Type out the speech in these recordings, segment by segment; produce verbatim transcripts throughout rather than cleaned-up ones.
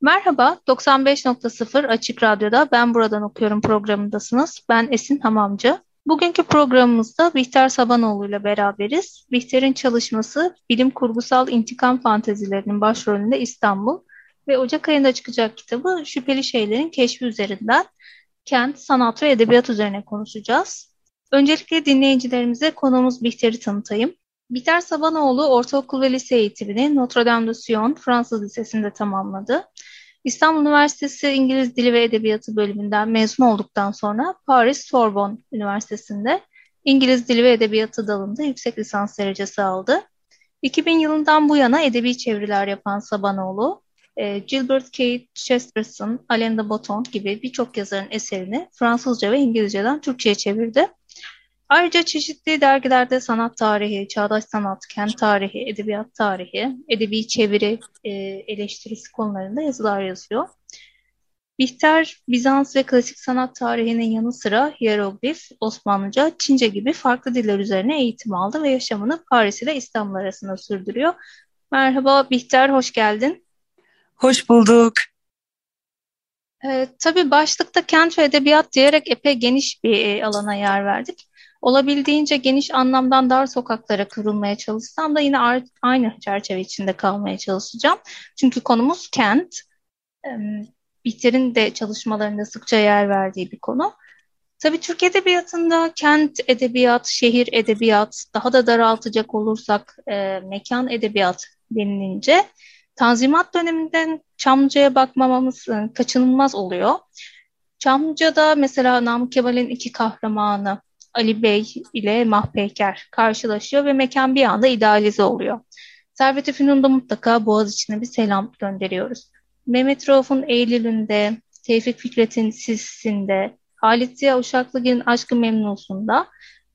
Merhaba, doksan beş nokta sıfır Açık Radyo'da Ben Buradan Okuyorum programındasınız. Ben Esin Hamamcı. Bugünkü programımızda Bihter Sabanoğlu ile beraberiz. Bihter'in çalışması bilim kurgusal intikam fantezilerinin başrolünde İstanbul ve Ocak ayında çıkacak kitabı Şüpheli Şeylerin Keşfi üzerinden kent, sanat ve edebiyat üzerine konuşacağız. Öncelikle dinleyicilerimize konuğumuz Bihter'i tanıtayım. Bihter Sabanoğlu ortaokul ve lise eğitimini Notre Dame de Sion Fransız Lisesi'nde tamamladı. İstanbul Üniversitesi İngiliz Dili ve Edebiyatı bölümünden mezun olduktan sonra Paris Sorbonne Üniversitesi'nde İngiliz Dili ve Edebiyatı dalında yüksek lisans derecesi aldı. iki bin yılından bu yana edebi çeviriler yapan Sabanoğlu, e, Gilbert Keith Chesterton, Alain de Botton gibi birçok yazarın eserini Fransızca ve İngilizceden Türkçe'ye çevirdi. Ayrıca çeşitli dergilerde sanat tarihi, çağdaş sanat, kent tarihi, edebiyat tarihi, edebi çeviri e, eleştirisi konularında yazılar yazıyor. Bihter, Bizans ve klasik sanat tarihinin yanı sıra hieroglif, Osmanlıca, Çince gibi farklı diller üzerine eğitim aldı ve yaşamını Paris ile İstanbul arasında sürdürüyor. Merhaba Bihter, hoş geldin. Hoş bulduk. E, tabii başlıkta kent ve edebiyat diyerek epey geniş bir e, alana yer verdik. Olabildiğince geniş anlamdan dar sokaklara kıvrılmaya çalışsam da yine aynı çerçeve içinde kalmaya çalışacağım. Çünkü konumuz kent. Bihter'in de çalışmalarında sıkça yer verdiği bir konu. Tabii Türk edebiyatında kent edebiyat, şehir edebiyat, daha da daraltacak olursak e, mekan edebiyat denilince Tanzimat döneminden Çamlıca'ya bakmamamız kaçınılmaz oluyor. Çamlıca'da mesela Namık Kemal'in iki kahramanı Ali Bey ile Mahpeyker karşılaşıyor ve mekan bir anda idealize oluyor. Servet-i Fünun'da mutlaka Boğaziçi'ne bir selam gönderiyoruz. Mehmet Rauf'un Eylül'ünde, Tevfik Fikret'in Sis'inde, Halit Ziya Uşaklıgil'in Aşk-ı Memnu'sunda,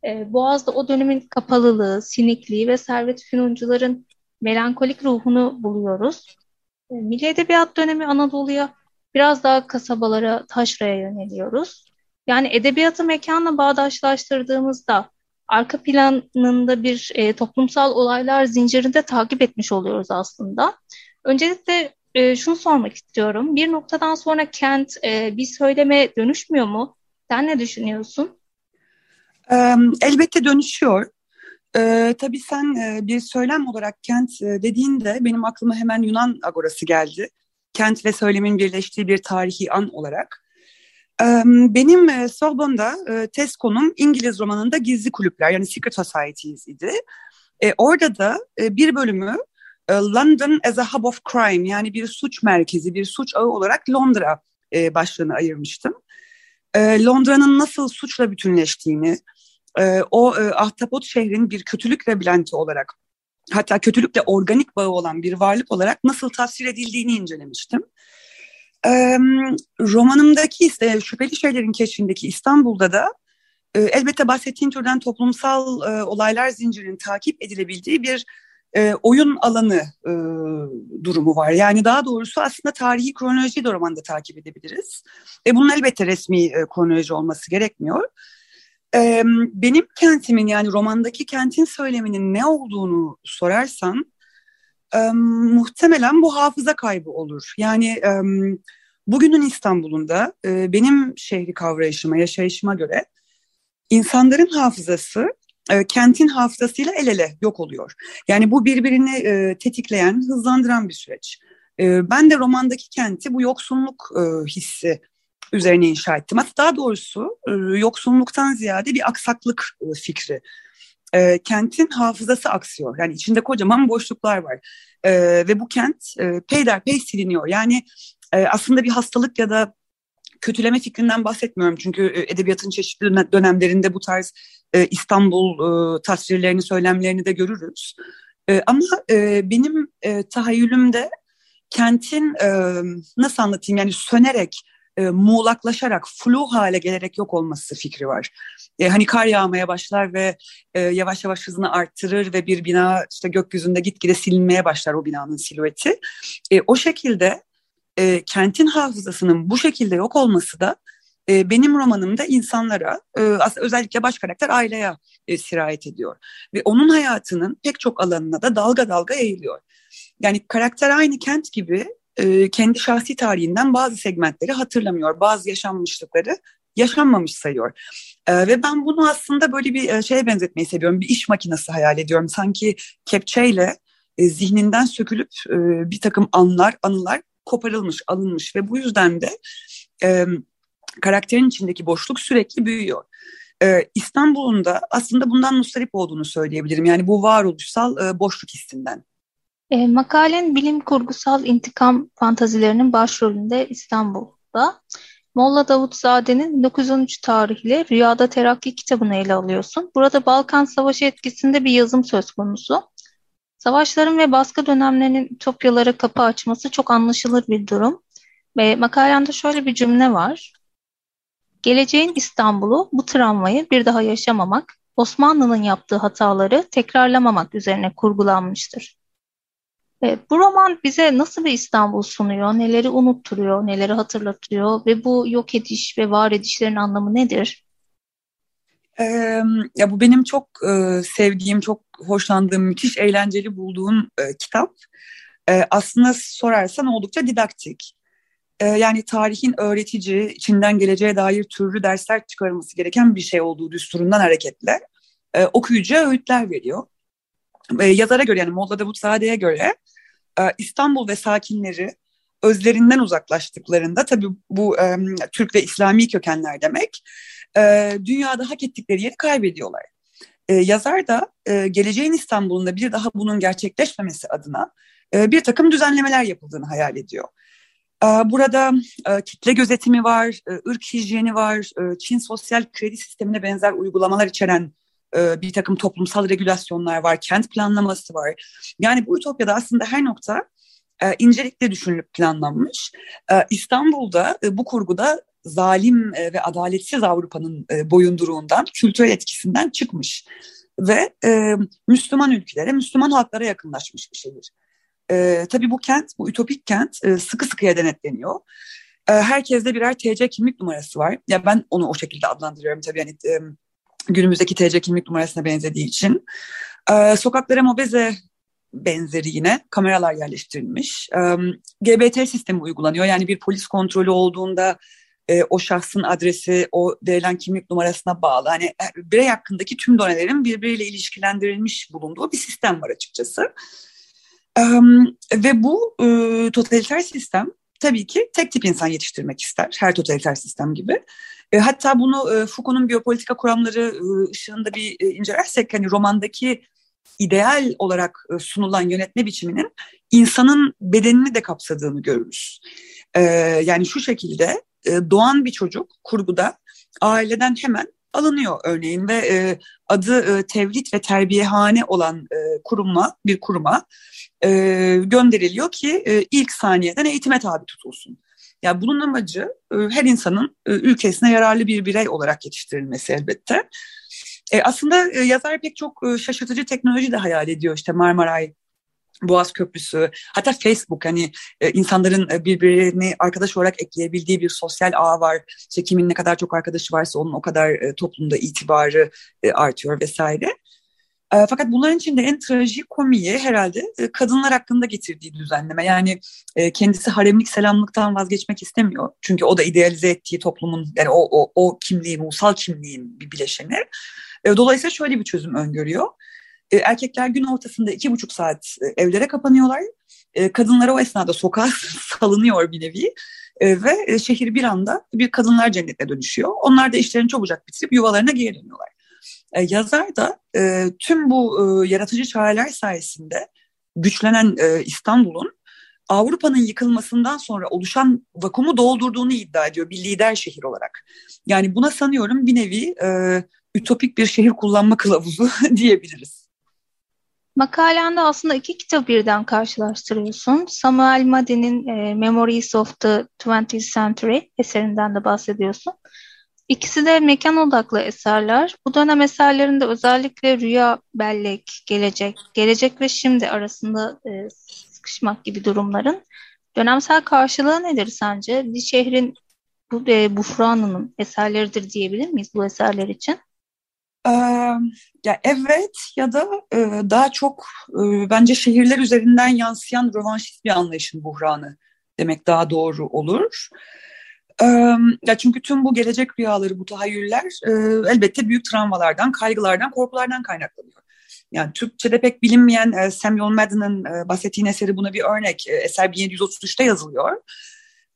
e, Boğaz'da o dönemin kapalılığı, sinikliği ve Servet-i Fünuncuların melankolik ruhunu buluyoruz. E, Milli Edebiyat dönemi Anadolu'ya, biraz daha kasabalara, taşraya yöneliyoruz. Yani edebiyatı mekanla bağdaşlaştırdığımızda arka planında bir e, toplumsal olaylar zincirinde takip etmiş oluyoruz aslında. Öncelikle e, şunu sormak istiyorum. Bir noktadan sonra kent e, bir söyleme dönüşmüyor mu? Sen ne düşünüyorsun? E, elbette dönüşüyor. E, tabii sen e, bir söylem olarak kent e, dediğinde benim aklıma hemen Yunan agorası geldi. Kent ve söylemin birleştiği bir tarihi an olarak. Benim Sorbonne'da tez konum İngiliz romanında Gizli Kulüpler, yani Secret Societies idi. Orada da bir bölümü London as a Hub of Crime, yani bir suç merkezi, bir suç ağı olarak Londra başlığını ayırmıştım. Londra'nın nasıl suçla bütünleştiğini, o ahtapot şehrin bir kötülük labirenti olarak, hatta kötülükle organik bağı olan bir varlık olarak nasıl tasvir edildiğini incelemiştim. Ee, romanımdaki e, Şüpheli Şeylerin Keşfindeki İstanbul'da da e, elbette bahsettiğim türden toplumsal e, olaylar zincirinin takip edilebildiği bir e, oyun alanı e, durumu var. Yani daha doğrusu aslında tarihi kronolojiyi de romanda takip edebiliriz. E, bunun elbette resmi e, kronoloji olması gerekmiyor. E, benim kentimin, yani romandaki kentin söyleminin ne olduğunu sorarsan, Ee, muhtemelen bu hafıza kaybı olur. Yani e, bugünün İstanbul'unda e, benim şehri kavrayışıma, yaşayışıma göre insanların hafızası e, kentin hafızasıyla el ele yok oluyor. Yani bu birbirini e, tetikleyen, hızlandıran bir süreç. E, ben de romandaki kenti bu yoksunluk e, hissi üzerine inşa ettim. Hatta daha doğrusu e, yoksunluktan ziyade bir aksaklık e, fikri. E, kentin hafızası aksıyor. Yani içinde kocaman boşluklar var. E, ve bu kent e, peyderpey siliniyor. Yani e, aslında bir hastalık ya da kötüleme fikrinden bahsetmiyorum. Çünkü edebiyatın çeşitli dönemlerinde bu tarz e, İstanbul e, tasvirlerini, söylemlerini de görürüz. E, ama e, benim e, tahayyülümde kentin e, nasıl anlatayım yani sönerek, E, muğlaklaşarak, flu hale gelerek yok olması fikri var. E, hani kar yağmaya başlar ve e, yavaş yavaş hızını arttırır ve bir bina işte gökyüzünde gitgide silinmeye başlar o binanın silüeti. E, o şekilde e, kentin hafızasının bu şekilde yok olması da e, benim romanımda insanlara, e, özellikle baş karakter Ayla'ya e, sirayet ediyor. Ve onun hayatının pek çok alanına da dalga dalga eğiliyor. Yani karakter aynı kent gibi kendi şahsi tarihinden bazı segmentleri hatırlamıyor. Bazı yaşanmışlıkları yaşanmamış sayıyor. Ve ben bunu aslında böyle bir şeye benzetmeyi seviyorum. Bir iş makinesi hayal ediyorum. Sanki kepçeyle zihninden sökülüp bir takım anlar, anılar koparılmış, alınmış. Ve bu yüzden de karakterin içindeki boşluk sürekli büyüyor. İstanbul'un da aslında bundan mustarip olduğunu söyleyebilirim. Yani bu varoluşsal boşluk hissinden. E, makalen bilim kurgusal intikam fantazilerinin başrolünde İstanbul'da Molla Davutzade'nin bin dokuz yüz on üç tarihli Rüyada Terakki kitabını ele alıyorsun. Burada Balkan Savaşı etkisinde bir yazım söz konusu. Savaşların ve baskı dönemlerinin ütopyalara kapı açması çok anlaşılır bir durum. Ve makalende şöyle bir cümle var. Geleceğin İstanbul'u, bu travmayı bir daha yaşamamak, Osmanlı'nın yaptığı hataları tekrarlamamak üzerine kurgulanmıştır. Bu roman bize nasıl bir İstanbul sunuyor, neleri unutturuyor, neleri hatırlatıyor ve bu yok ediş ve var edişlerin anlamı nedir? Ee, ya bu benim çok e, sevdiğim, çok hoşlandığım, müthiş eğlenceli bulduğum e, kitap. E, aslında sorarsan oldukça didaktik. E, yani tarihin öğretici, içinden geleceğe dair türlü dersler çıkarması gereken bir şey olduğu düsturundan hareketle e, okuyucuya öğütler veriyor. E, yazara göre yani Molla Davutzade'ye göre İstanbul ve sakinleri özlerinden uzaklaştıklarında, tabii bu e, Türk ve İslami kökenler demek, e, dünyada hak ettikleri yeri kaybediyorlar. E, yazar da e, geleceğin İstanbul'unda bir daha bunun gerçekleşmemesi adına e, bir takım düzenlemeler yapıldığını hayal ediyor. E, burada e, kitle gözetimi var, e, ırk hijyeni var, e, Çin sosyal kredi sistemine benzer uygulamalar içeren bir takım toplumsal regülasyonlar var, kent planlaması var. Yani bu ütopyada aslında her nokta incelikle düşünülüp planlanmış. İstanbul'da bu kurguda zalim ve adaletsiz Avrupa'nın boyunduruğundan, kültürel etkisinden çıkmış ve Müslüman ülkelere, Müslüman halklara yakınlaşmış bir şehir. Tabii bu kent, bu ütopik kent sıkı sıkıya denetleniyor. Herkeste birer T C kimlik numarası var. Ya ben onu o şekilde adlandırıyorum tabii yani. Günümüzdeki T C kimlik numarasına benzediği için. Ee, sokaklara mobeze benzeri yine kameralar yerleştirilmiş. Ee, G B T sistemi uygulanıyor. Yani bir polis kontrolü olduğunda e, o şahsın adresi o verilen kimlik numarasına bağlı. Hani birey hakkındaki tüm donelerin birbiriyle ilişkilendirilmiş bulunduğu bir sistem var açıkçası. Ee, ve bu e, totaliter sistem tabii ki tek tip insan yetiştirmek ister. Her totaliter sistem gibi. Hatta bunu Foucault'un biyopolitika kuramları ışığında bir incelersek hani romandaki ideal olarak sunulan yönetme biçiminin insanın bedenini de kapsadığını görürüz. Yani şu şekilde doğan bir çocuk kurguda aileden hemen alınıyor örneğin ve adı tevlit ve terbiyehane olan kuruma, bir kuruma gönderiliyor ki ilk saniyeden eğitime tabi tutulsun. Yani bunun amacı her insanın ülkesine yararlı bir birey olarak yetiştirilmesi elbette. E aslında yazar pek çok şaşırtıcı teknoloji de hayal ediyor. İşte Marmaray, Boğaz Köprüsü, hatta Facebook, hani insanların birbirini arkadaş olarak ekleyebildiği bir sosyal ağ var. İşte kimin ne kadar çok arkadaşı varsa onun o kadar toplumda itibarı artıyor vesaire. Fakat bunların içinde en trajikomiği herhalde kadınlar hakkında getirdiği düzenleme. Yani kendisi haremlik selamlıktan vazgeçmek istemiyor. Çünkü o da idealize ettiği toplumun, yani o, o, o kimliğin, ulusal kimliğin bir bileşeni. Dolayısıyla şöyle bir çözüm öngörüyor. Erkekler gün ortasında iki buçuk saat evlere kapanıyorlar. Kadınlar o esnada sokağa salınıyor bir nevi. Ve şehir bir anda bir kadınlar cennetine dönüşüyor. Onlar da işlerini çabucak bitirip yuvalarına geri dönüyorlar. Yazar da e, tüm bu e, yaratıcı çareler sayesinde güçlenen e, İstanbul'un Avrupa'nın yıkılmasından sonra oluşan vakumu doldurduğunu iddia ediyor bir lider şehir olarak. Yani buna sanıyorum bir nevi e, ütopik bir şehir kullanma kılavuzu diyebiliriz. Makalende aslında iki kitabı birden karşılaştırıyorsun. Samuel Madden'in e, Memories of the twentieth Century eserinden de bahsediyorsun. İkisi de mekan odaklı eserler. Bu dönem eserlerinde özellikle rüya, bellek, gelecek, gelecek ve şimdi arasında e, sıkışmak gibi durumların dönemsel karşılığı nedir sence? Bir şehrin bu e, buhranının eserleridir diyebilir miyiz bu eserler için? Ee, ya evet ya da e, daha çok e, bence şehirler üzerinden yansıyan rövanşist bir anlayışın buhranı demek daha doğru olur. Ya çünkü tüm bu gelecek rüyaları, bu tahayyüller e, elbette büyük travmalardan, kaygılardan, korkulardan kaynaklanıyor. Yani Türkçe'de pek bilinmeyen e, Samuel Madden'ın e, bahsettiğin eseri buna bir örnek. E, eser bin yedi yüz otuz üçte yazılıyor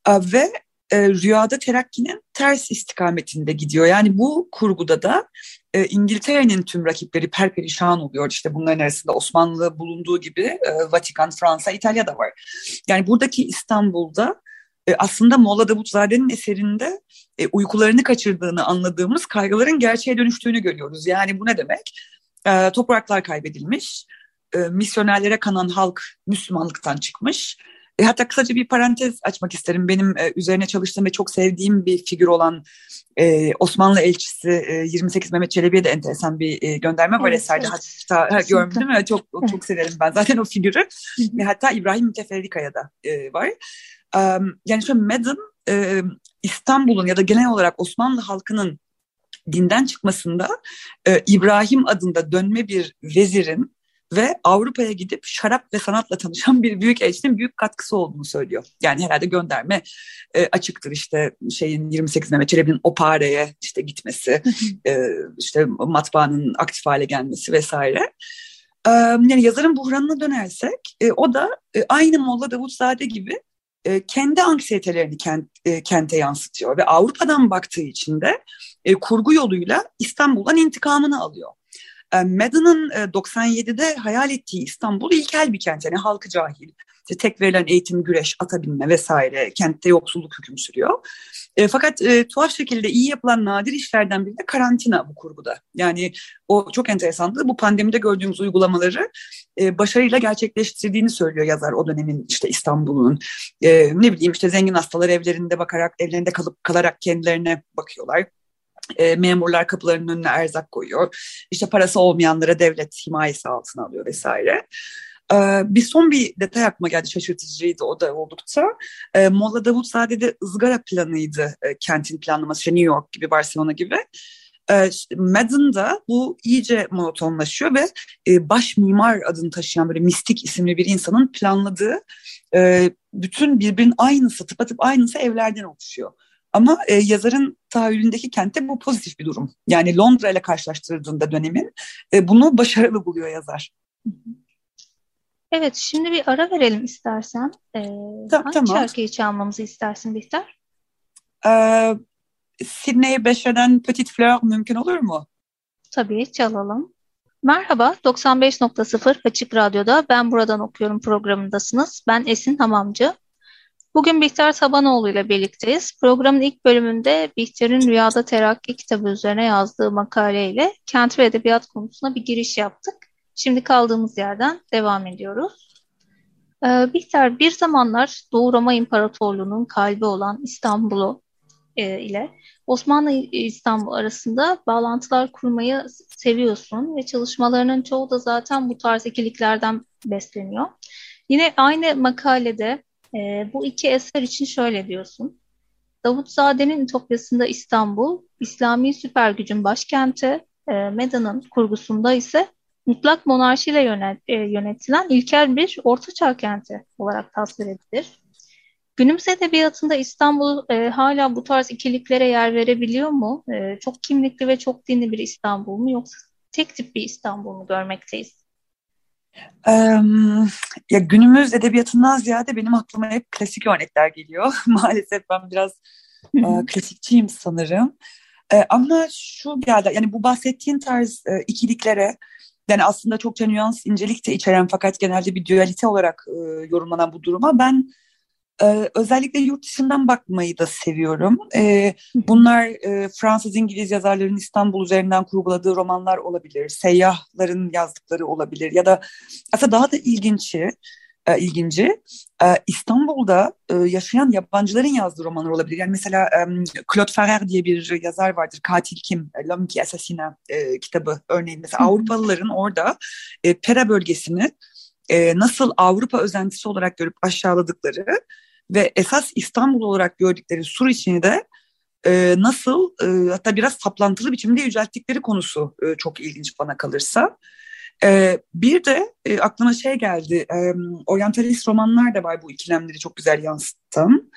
e, ve e, Rüyada Terakki'nin ters istikametinde gidiyor. Yani bu kurguda da e, İngiltere'nin tüm rakipleri perperişan oluyor. İşte bunların arasında Osmanlı bulunduğu gibi e, Vatikan, Fransa, İtalya da var. Yani buradaki İstanbul'da aslında Molla Davutzade'nin eserinde e, uykularını kaçırdığını anladığımız kaygıların gerçeğe dönüştüğünü görüyoruz. Yani bu ne demek? E, topraklar kaybedilmiş, e, misyonerlere kanan halk Müslümanlıktan çıkmış. E, hatta kısaca bir parantez açmak isterim. Benim e, üzerine çalıştığım ve çok sevdiğim bir figür olan e, Osmanlı elçisi e, yirmi sekiz Mehmet Çelebi'ye de enteresan bir e, gönderme var evet, eserde. Evet. Hatta gördüm mü? Çok çok severim ben zaten o figürü. Ve hatta İbrahim Müteferrika'ya da e, var. Yani şöyle Madden İstanbul'un ya da genel olarak Osmanlı halkının dinden çıkmasında İbrahim adında dönme bir vezirin ve Avrupa'ya gidip şarap ve sanatla tanışan bir büyükelçinin büyük katkısı olduğunu söylüyor. Yani herhalde gönderme açıktır işte şeyin yirmi sekiz Mehmet Çelebi'nin Opare'ye işte gitmesi, işte matbaanın aktif hale gelmesi vesaire. Yani yazarın buhranına dönersek o da aynı Molla Davutzade gibi kendi anksiyetelerini kent, e, kente yansıtıyor ve Avrupa'dan baktığı için de e, kurgu yoluyla İstanbul'dan intikamını alıyor. E, Madden'ın e, doksan yedide hayal ettiği İstanbul ilkel bir kent, yani halkı cahil, işte tek verilen eğitim, güreş, ata binme vesaire, kentte yoksulluk hüküm sürüyor. E, fakat e, tuhaf şekilde iyi yapılan nadir işlerden biri de karantina bu kurguda. Yani o çok enteresandı. Bu pandemide gördüğümüz uygulamaları e, başarıyla gerçekleştirdiğini söylüyor yazar o dönemin işte İstanbul'un. E, ne bileyim işte zengin hastalar evlerinde bakarak, evlerinde kalıp kalarak kendilerine bakıyorlar. E, memurlar kapılarının önüne erzak koyuyor. İşte parası olmayanlara devlet himayesi altına alıyor vesaire. Bir son bir detay aklıma geldi, şaşırtıcıydı o da oldukça. Molla Davutzade'de ızgara planıydı kentin planlaması, işte New York gibi, Barcelona gibi. Madden'da bu iyice monotonlaşıyor ve baş mimar adını taşıyan böyle mistik isimli bir insanın planladığı bütün birbirinin aynısı, tıpatıp aynısı evlerden oluşuyor. Ama e, yazarın tahayyülündeki kentte bu pozitif bir durum. Yani Londra ile karşılaştırdığında dönemin e, bunu başarılı buluyor yazar. Evet, şimdi bir ara verelim istersen. Ee, Ta- hangi tamam. şarkıyı çalmamızı istersin Bihter? Ee, Sidney Bechet'den Petite Fleur mümkün olur mu? Tabii, çalalım. Merhaba, doksan beş nokta sıfır Açık Radyo'da Ben Buradan Okuyorum programındasınız. Ben Esin Amamcı. Bugün Bihter Sabanoğlu ile birlikteyiz. Programın ilk bölümünde Bihter'in Rüyada Terakki kitabı üzerine yazdığı makaleyle kent ve edebiyat konusuna bir giriş yaptık. Şimdi kaldığımız yerden devam ediyoruz. Ee, Bihter, bir zamanlar Doğu Roma İmparatorluğu'nun kalbi olan İstanbul'u e, ile Osmanlı-İstanbul arasında bağlantılar kurmayı seviyorsun ve çalışmalarının çoğu da zaten bu tarz ikiliklerden besleniyor. Yine aynı makalede e, bu iki eser için şöyle diyorsun. Davutzade'nin Ütopyası'nda İstanbul, İslami süper gücün başkenti, e, Madden'ın kurgusunda ise mutlak monarşiyle yönet, e, yönetilen ilkel bir ortaçağ kenti olarak tasvir edilir. Günümüz edebiyatında İstanbul e, hala bu tarz ikiliklere yer verebiliyor mu? E, çok kimlikli ve çok dinli bir İstanbul mu, yoksa tek tip bir İstanbul mu görmekteyiz? Ee, ya günümüz edebiyatından ziyade benim aklıma hep klasik örnekler geliyor. Maalesef ben biraz e, klasikçiyim sanırım. E, ama şu geldi, yani bu bahsettiğin tarz e, ikiliklere Yani aslında çokça nüans, incelik de içeren fakat genelde bir dualite olarak e, yorumlanan bu duruma ben e, özellikle yurt dışından bakmayı da seviyorum. E, bunlar e, Fransız, İngiliz yazarların İstanbul üzerinden kurguladığı romanlar olabilir, seyyahların yazdıkları olabilir ya da aslında daha da ilginci, e, ilginci e, İstanbul'da e, yaşayan yabancıların yazdığı romanlar olabilir. Yani mesela e, Claude Ferrer diye bir yazar vardır, Katil Kim, L'Anki Assassin e, kitabı örneğin. Mesela Avrupalıların orada e, Pera bölgesini e, nasıl Avrupa özentisi olarak görüp aşağıladıkları ve esas İstanbul olarak gördükleri Sur içini de e, nasıl e, hatta biraz saplantılı biçimde yücelttikleri konusu e, çok ilginç bana kalırsa. Ee, bir de e, aklıma şey geldi, e, oryantalist romanlar da var bu ikilemleri çok güzel yansıtan.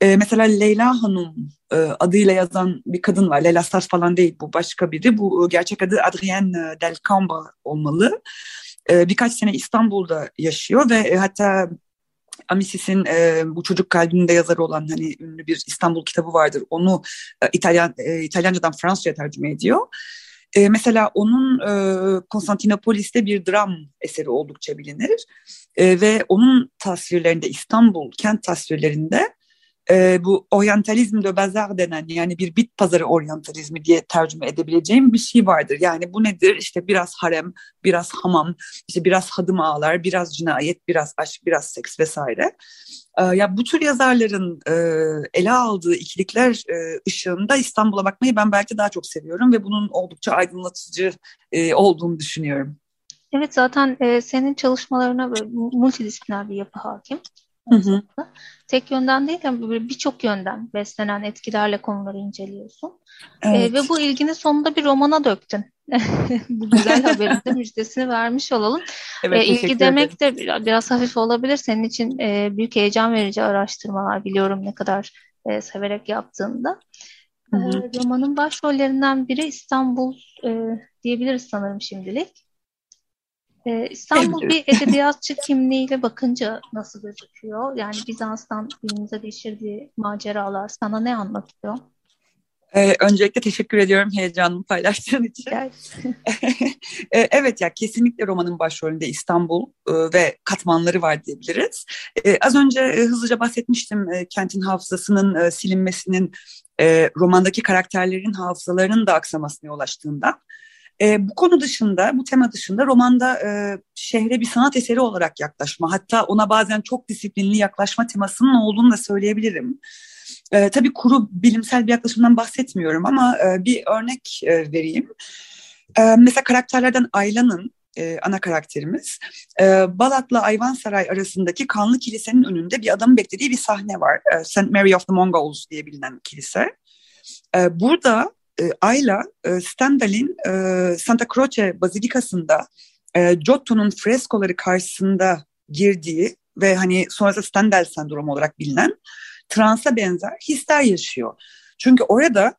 E, mesela Leyla Hanım e, adıyla yazan bir kadın var. Leyla Sars falan değil, bu başka biri. Bu gerçek adı Adrienne Delcamba olmalı. E, birkaç sene İstanbul'da yaşıyor ve e, hatta Amicis'in e, bu Çocuk Kalbinde yazarı olan hani ünlü bir İstanbul kitabı vardır. Onu e, İtalyan e, İtalyancadan Fransızca tercüme ediyor. Ee, mesela onun e, Konstantinopolis'te bir dram eseri oldukça bilinir e, ve onun tasvirlerinde İstanbul kent tasvirlerinde e, bu oryantalizm de bazar denen yani bir bit pazarı oryantalizmi diye tercüme edebileceğim bir şey vardır. Yani bu nedir? İşte biraz harem, biraz hamam, işte biraz hadım ağalar, biraz cinayet, biraz aşk, biraz seks vesaire. E, ya bu tür yazarların e, ele aldığı ikilikler e, ışığında İstanbul'a bakmayı ben belki daha çok seviyorum ve bunun oldukça aydınlatıcı e, olduğunu düşünüyorum. Evet, zaten e, senin çalışmalarına multidisipliner bir yapı hakim. Hı hı. Tek yönden değil ama birçok yönden beslenen etkilerle konuları inceliyorsun. Evet. E, ve bu ilgini sonunda bir romana döktün. Bu güzel haberin de müjdesini vermiş olalım. Evet, e, ilgi demek de biraz, biraz hafif olabilir. Senin için e, büyük heyecan verici araştırmalar, biliyorum ne kadar e, severek yaptığında. E, romanın başrollerinden biri İstanbul e, diyebiliriz sanırım şimdilik. İstanbul bir edebiyatçı kimliğiyle bakınca nasıl gözüküyor? Yani Bizans'tan günümüze geçirdiği maceralar sana ne anlatıyor? Ee, öncelikle teşekkür ediyorum heyecanımı paylaştığın için. Evet, ya kesinlikle romanın başrolünde İstanbul e, ve katmanları var diyebiliriz. E, az önce e, hızlıca bahsetmiştim e, kentin hafızasının e, silinmesinin e, romandaki karakterlerin hafızalarının da aksamasına yol açtığından. E, bu konu dışında, bu tema dışında romanda e, şehre bir sanat eseri olarak yaklaşma, hatta ona bazen çok disiplinli yaklaşma temasının olduğunu da söyleyebilirim. E, tabii kuru bilimsel bir yaklaşımdan bahsetmiyorum ama e, bir örnek e, vereyim. E, mesela karakterlerden Ayla'nın, e, ana karakterimiz, e, Balat'la Ayvansaray arasındaki kanlı kilisenin önünde bir adamın beklediği bir sahne var. E, Saint Mary of the Mongols diye bilinen kilise. E, burada... Ayla, Stendhal'in Santa Croce Bazilikası'nda Giotto'nun freskoları karşısında girdiği ve hani sonrasında Stendhal sendromu olarak bilinen transa benzer hisler yaşıyor. Çünkü orada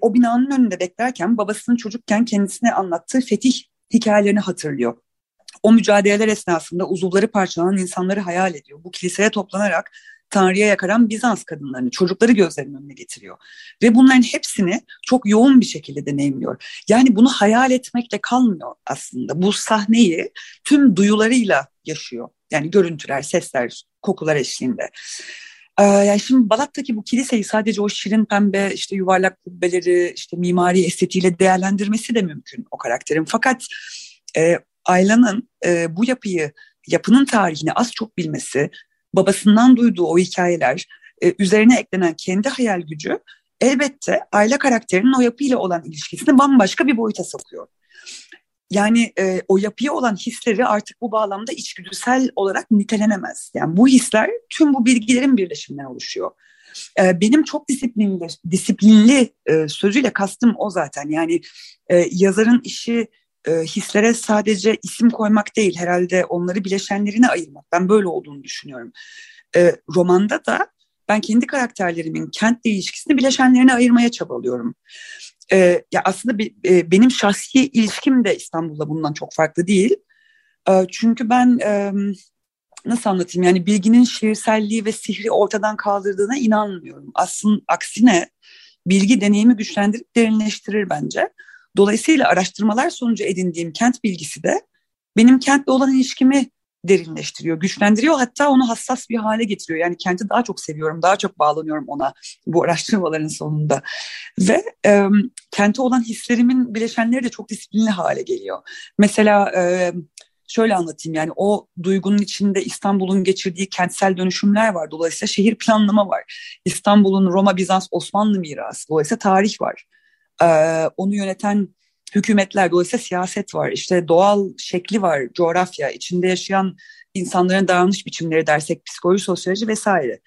o binanın önünde beklerken babasının çocukken kendisine anlattığı fetih hikayelerini hatırlıyor. O mücadeleler esnasında uzuvları parçalanan insanları hayal ediyor. Bu kiliseye toplanarak Tanrı'ya yakaran Bizans kadınlarını, çocukları gözlerinin önüne getiriyor. Ve bunların hepsini çok yoğun bir şekilde deneyimliyor. Yani bunu hayal etmekle kalmıyor aslında. Bu sahneyi tüm duyularıyla yaşıyor. Yani görüntüler, sesler, kokular eşliğinde. Ee, yani şimdi Balat'taki bu kiliseyi sadece o şirin pembe, işte yuvarlak kubbeleri, işte mimari estetiğiyle değerlendirmesi de mümkün o karakterin. Fakat e, Ayla'nın e, bu yapıyı, yapının tarihini az çok bilmesi, babasından duyduğu o hikayeler, e, üzerine eklenen kendi hayal gücü elbette Ayla karakterinin o yapıyla olan ilişkisini bambaşka bir boyuta sokuyor. Yani e, o yapıya olan hisleri artık bu bağlamda içgüdüsel olarak nitelenemez. Yani bu hisler tüm bu bilgilerin birleşiminden oluşuyor. E, benim çok disiplinli, disiplinli e, sözüyle kastım o zaten. Yani e, yazarın işi hislere sadece isim koymak değil, herhalde onları bileşenlerine ayırmak. Ben böyle olduğunu düşünüyorum. E, romanda da ben kendi karakterlerimin kentle ilişkisini bileşenlerine ayırmaya çabalıyorum. E, ya aslında bir, e, benim şahsi ilişkim de İstanbul'da bundan çok farklı değil. E, çünkü ben e, nasıl anlatayım? Yani bilginin şiirselliği ve sihri ortadan kaldırdığına inanmıyorum. Aslında aksine bilgi deneyimi güçlendirip derinleştirir bence. Dolayısıyla araştırmalar sonucu edindiğim kent bilgisi de benim kentle olan ilişkimi derinleştiriyor, güçlendiriyor, hatta onu hassas bir hale getiriyor. Yani kenti daha çok seviyorum, daha çok bağlanıyorum ona bu araştırmaların sonunda. Ve e, kente olan hislerimin bileşenleri de çok disiplinli hale geliyor. Mesela e, şöyle anlatayım, yani o duygunun içinde İstanbul'un geçirdiği kentsel dönüşümler var. Dolayısıyla şehir planlama var. İstanbul'un Roma, Bizans, Osmanlı mirası. Dolayısıyla tarih var. E, onu yöneten hükümetler, dolayısıyla siyaset var, işte doğal şekli var, coğrafya, içinde yaşayan insanların davranış biçimleri dersek, psikoloji, sosyoloji vesaire.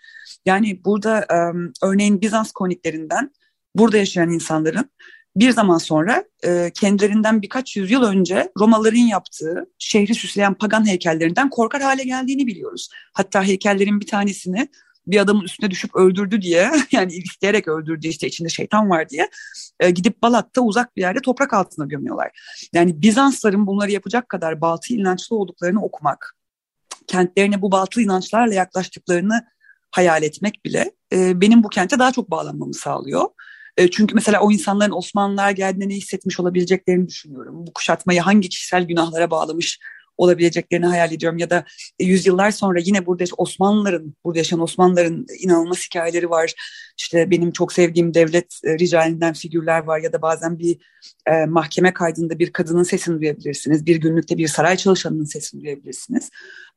Yani burada um, örneğin Bizans kroniklerinden burada yaşayan insanların bir zaman sonra e, kendilerinden birkaç yüzyıl önce Romalıların yaptığı şehri süsleyen pagan heykellerinden korkar hale geldiğini biliyoruz. Hatta heykellerin bir tanesini bir adamın üstüne düşüp öldürdü diye, yani isteyerek öldürdü, işte içinde şeytan var diye e, gidip Balat'ta uzak bir yerde toprak altına gömüyorlar. Yani Bizansların bunları yapacak kadar batıl inançlı olduklarını okumak, kentlerine bu batıl inançlarla yaklaştıklarını hayal etmek bile e, benim bu kente daha çok bağlanmamı sağlıyor. E, çünkü mesela o insanların Osmanlılar geldiğinde ne hissetmiş olabileceklerini düşünüyorum. Bu kuşatmayı hangi kişisel günahlara bağlamış olabileceklerini hayal ediyorum, ya da yüzyıllar sonra yine burada Osmanlıların, burada yaşayan Osmanlıların inanılmaz hikayeleri var. İşte benim çok sevdiğim devlet ricalinden figürler var, ya da bazen bir e, mahkeme kaydında bir kadının sesini duyabilirsiniz. Bir günlükte bir saray çalışanının sesini duyabilirsiniz.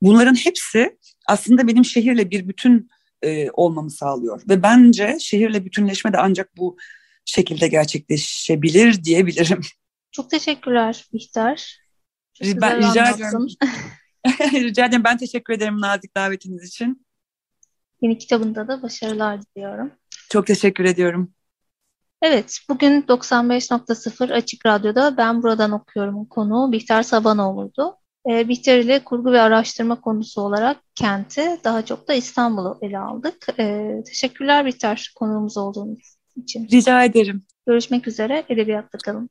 Bunların hepsi aslında benim şehirle bir bütün e, olmamı sağlıyor ve bence şehirle bütünleşme de ancak bu şekilde gerçekleşebilir diyebilirim. Çok teşekkürler Bihter. Ben, rica ediyorum. Rica ederim. Ben teşekkür ederim nazik davetiniz için. Yeni kitabında da başarılar diliyorum. Çok teşekkür ediyorum. Evet, bugün doksan beş nokta sıfır Açık Radyo'da Ben Buradan Okuyorum'un konuğu Bihter Sabanoğlu'ydu. E, Bihter ile kurgu ve araştırma konusu olarak kenti, daha çok da İstanbul'u ele aldık. E, teşekkürler Bihter, konuğumuz olduğunuz için. Rica ederim. Görüşmek üzere, edebiyatta kalın.